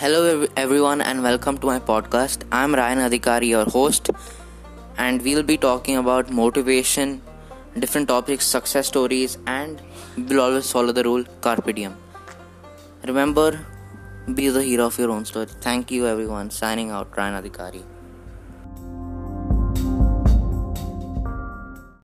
Hello everyone and welcome to my podcast. I'm Ryan Adhikari, your host, and we'll be talking about motivation, different topics, success stories, and we'll always follow the rule Carpe Diem. Remember, be the hero of your own story. Thank you everyone. Signing out, Ryan Adhikari.